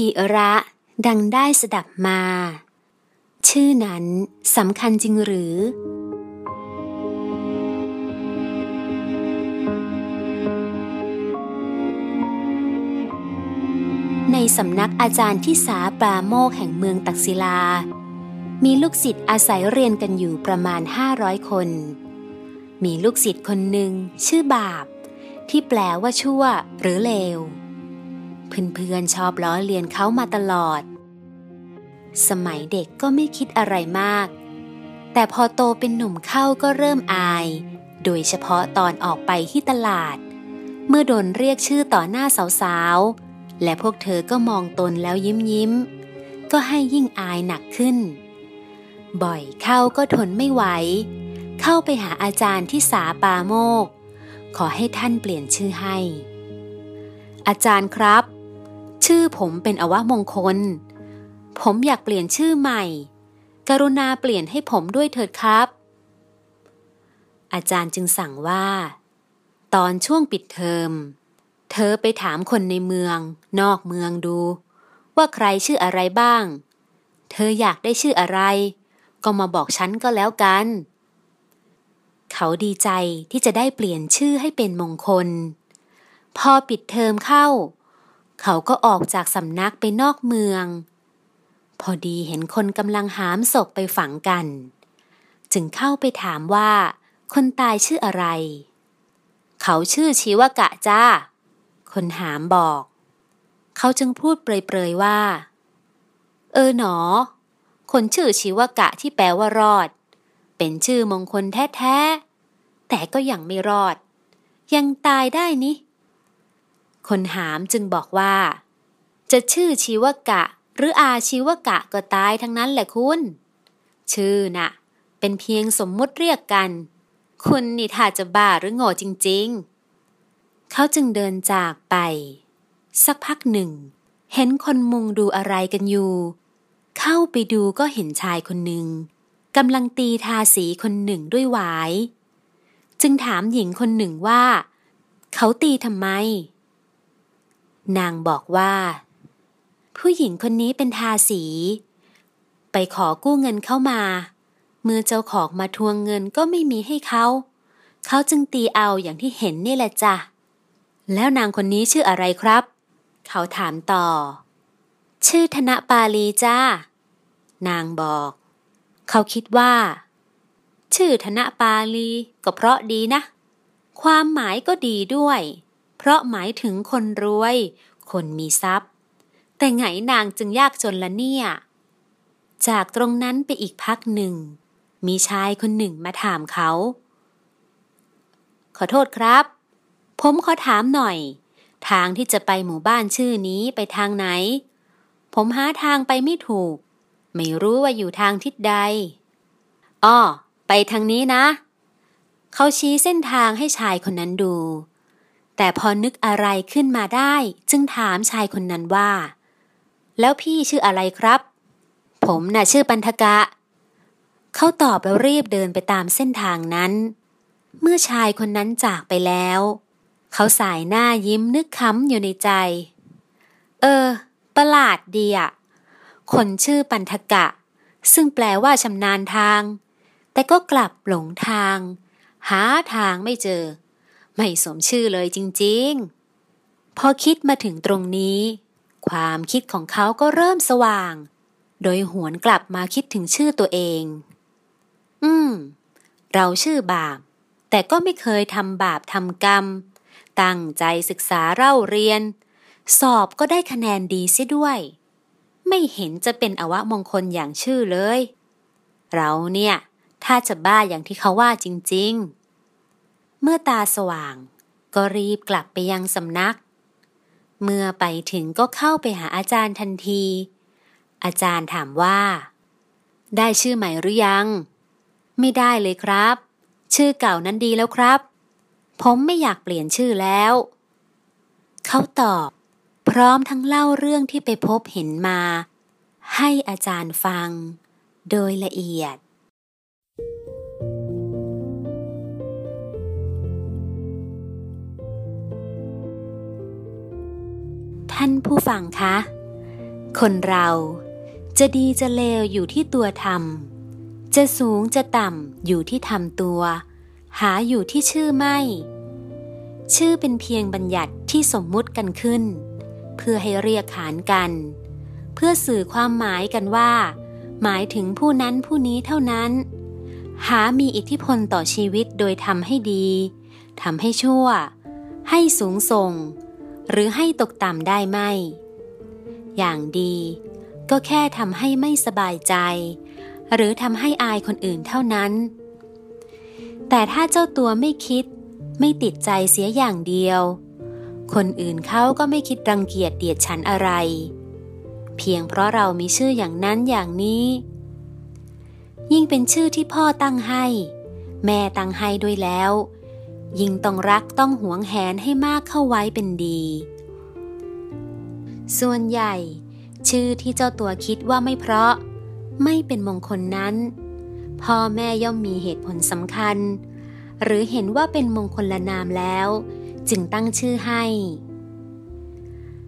กิระดังได้สดับมาชื่อนั้นสำคัญจริงหรือในสำนักอาจารย์ที่สาปราโมกแห่งเมืองตักศิลามีลูกศิษย์อาศัยเรียนกันอยู่ประมาณ500คนมีลูกศิษย์คนหนึ่งชื่อบาปที่แปลว่าชั่วหรือเลวเพื่อนๆชอบล้อเลียนเขามาตลอดสมัยเด็กก็ไม่คิดอะไรมากแต่พอโตเป็นหนุ่มเข้าก็เริ่มอายโดยเฉพาะตอนออกไปที่ตลาดเมื่อโดนเรียกชื่อต่อหน้าสาวๆและพวกเธอก็มองตนแล้วยิ้มก็ให้ยิ่งอายหนักขึ้นบ่อยเข้าก็ทนไม่ไหวเข้าไปหาอาจารย์ที่สาปราโมกขอให้ท่านเปลี่ยนชื่อให้อาจารย์ครับชื่อผมเป็นอวมงคลผมอยากเปลี่ยนชื่อใหม่กรุณาเปลี่ยนให้ผมด้วยเถิดครับอาจารย์จึงสั่งว่าตอนช่วงปิดเทอมเธอไปถามคนในเมืองนอกเมืองดูว่าใครชื่ออะไรบ้างเธออยากได้ชื่ออะไรก็มาบอกฉันก็แล้วกันเขาดีใจที่จะได้เปลี่ยนชื่อให้เป็นมงคลพอปิดเทอมเข้าเขาก็ออกจากสำนักไปนอกเมืองพอดีเห็นคนกำลังหามศพไปฝังกันจึงเข้าไปถามว่าคนตายชื่ออะไรเขาชื่อชีวกะจ้าคนหามบอกเขาจึงพูดเปรยๆว่าหนอคนชื่อชีวกะที่แปลว่ารอดเป็นชื่อมงคลแท้ๆแต่ก็ยังไม่รอดยังตายได้นี่คนหามจึงบอกว่าจะชื่อชีวกะหรืออาชีวกะก็ตายทั้งนั้นแหละคุณชื่อน่ะเป็นเพียงสมมุติเรียกกันคุณนี่ถ้าจะบ้าหรือโง่จริงๆเขาจึงเดินจากไปสักพักหนึ่งเห็นคนมุงดูอะไรกันอยู่เข้าไปดูก็เห็นชายคนหนึ่งกำลังตีทาสีคนหนึ่งด้วยหวายจึงถามหญิงคนหนึ่งว่าเขาตีทำไมนางบอกว่าผู้หญิงคนนี้เป็นทาสีไปขอกู้เงินเข้ามาเมื่อเจ้าของมาทวงเงินก็ไม่มีให้เขาจึงตีเอาอย่างที่เห็นนี่แหละจ้ะแล้วนางคนนี้ชื่ออะไรครับเขาถามต่อชื่อธนปาลีจ้านางบอกเขาคิดว่าชื่อธนปาลีก็เพราะดีนะความหมายก็ดีด้วยเพราะหมายถึงคนรวยคนมีทรัพย์แต่ไงนางจึงยากจนละเนี่ยจากตรงนั้นไปอีกพักหนึ่งมีชายคนหนึ่งมาถามเขาขอโทษครับผมขอถามหน่อยทางที่จะไปหมู่บ้านชื่อนี้ไปทางไหนผมหาทางไปไม่ถูกไม่รู้ว่าอยู่ทางทิศใดอ้อไปทางนี้นะเขาชี้เส้นทางให้ชายคนนั้นดูแต่พอนึกอะไรขึ้นมาได้จึงถามชายคนนั้นว่าแล้วพี่ชื่ออะไรครับผมน่ะชื่อปันธกะเขาตอบแล้วรีบเดินไปตามเส้นทางนั้นเมื่อชายคนนั้นจากไปแล้วเขาสายหน้ายิ้มนึกขำอยู่ในใจประหลาดดีอ่ะคนชื่อปันธกะซึ่งแปลว่าชำนาญทางแต่ก็กลับหลงทางหาทางไม่เจอไม่สมชื่อเลยจริงๆพอคิดมาถึงตรงนี้ความคิดของเขาก็เริ่มสว่างโดยหวนกลับมาคิดถึงชื่อตัวเองเราชื่อบาปแต่ก็ไม่เคยทำบาปทำกรรมตั้งใจศึกษาเล่าเรียนสอบก็ได้คะแนนดีเสียด้วยไม่เห็นจะเป็นอวมงคลอย่างชื่อเลยเราเนี่ยถ้าจะบ้าอย่างที่เขาว่าจริงๆเมื่อตาสว่างก็รีบกลับไปยังสำนักเมื่อไปถึงก็เข้าไปหาอาจารย์ทันทีอาจารย์ถามว่าได้ชื่อใหม่หรือยังไม่ได้เลยครับชื่อเก่านั้นดีแล้วครับผมไม่อยากเปลี่ยนชื่อแล้วเขาตอบพร้อมทั้งเล่าเรื่องที่ไปพบเห็นมาให้อาจารย์ฟังโดยละเอียดท่านผู้ฟังคะ คนเราจะดีจะเลวอยู่ที่ตัวทำจะสูงจะต่ำอยู่ที่ทำตัวหาอยู่ที่ชื่อไม่ชื่อเป็นเพียงบัญญัติที่สมมุติกันขึ้นเพื่อให้เรียกขานกันเพื่อสื่อความหมายกันว่าหมายถึงผู้นั้นผู้นี้เท่านั้นหามีอิทธิพลต่อชีวิตโดยทำให้ดีทำให้ชั่วให้สูงส่งหรือให้ตกต่ำได้ไม่อย่างดีก็แค่ทำให้ไม่สบายใจหรือทำให้อายคนอื่นเท่านั้นแต่ถ้าเจ้าตัวไม่คิดไม่ติดใจเสียอย่างเดียวคนอื่นเขาก็ไม่คิดรังเกียจเดียดฉันอะไรเพียงเพราะเรามีชื่ออย่างนั้นอย่างนี้ยิ่งเป็นชื่อที่พ่อตั้งให้แม่ตั้งให้ด้วยแล้วยิ่งต้องรักต้องหวงแหนให้มากเข้าไว้เป็นดีส่วนใหญ่ชื่อที่เจ้าตัวคิดว่าไม่เพราะไม่เป็นมงคลนั้นพ่อแม่ย่อมมีเหตุผลสำคัญหรือเห็นว่าเป็นมงคลนามแล้วจึงตั้งชื่อให้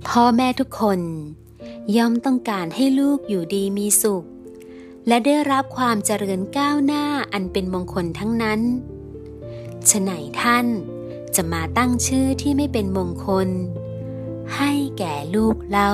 พ่อแม่ทุกคนย่อมต้องการให้ลูกอยู่ดีมีสุขและได้รับความเจริญก้าวหน้าอันเป็นมงคลทั้งนั้นฉะไหนท่านจะมาตั้งชื่อที่ไม่เป็นมงคลให้แก่ลูกเล่า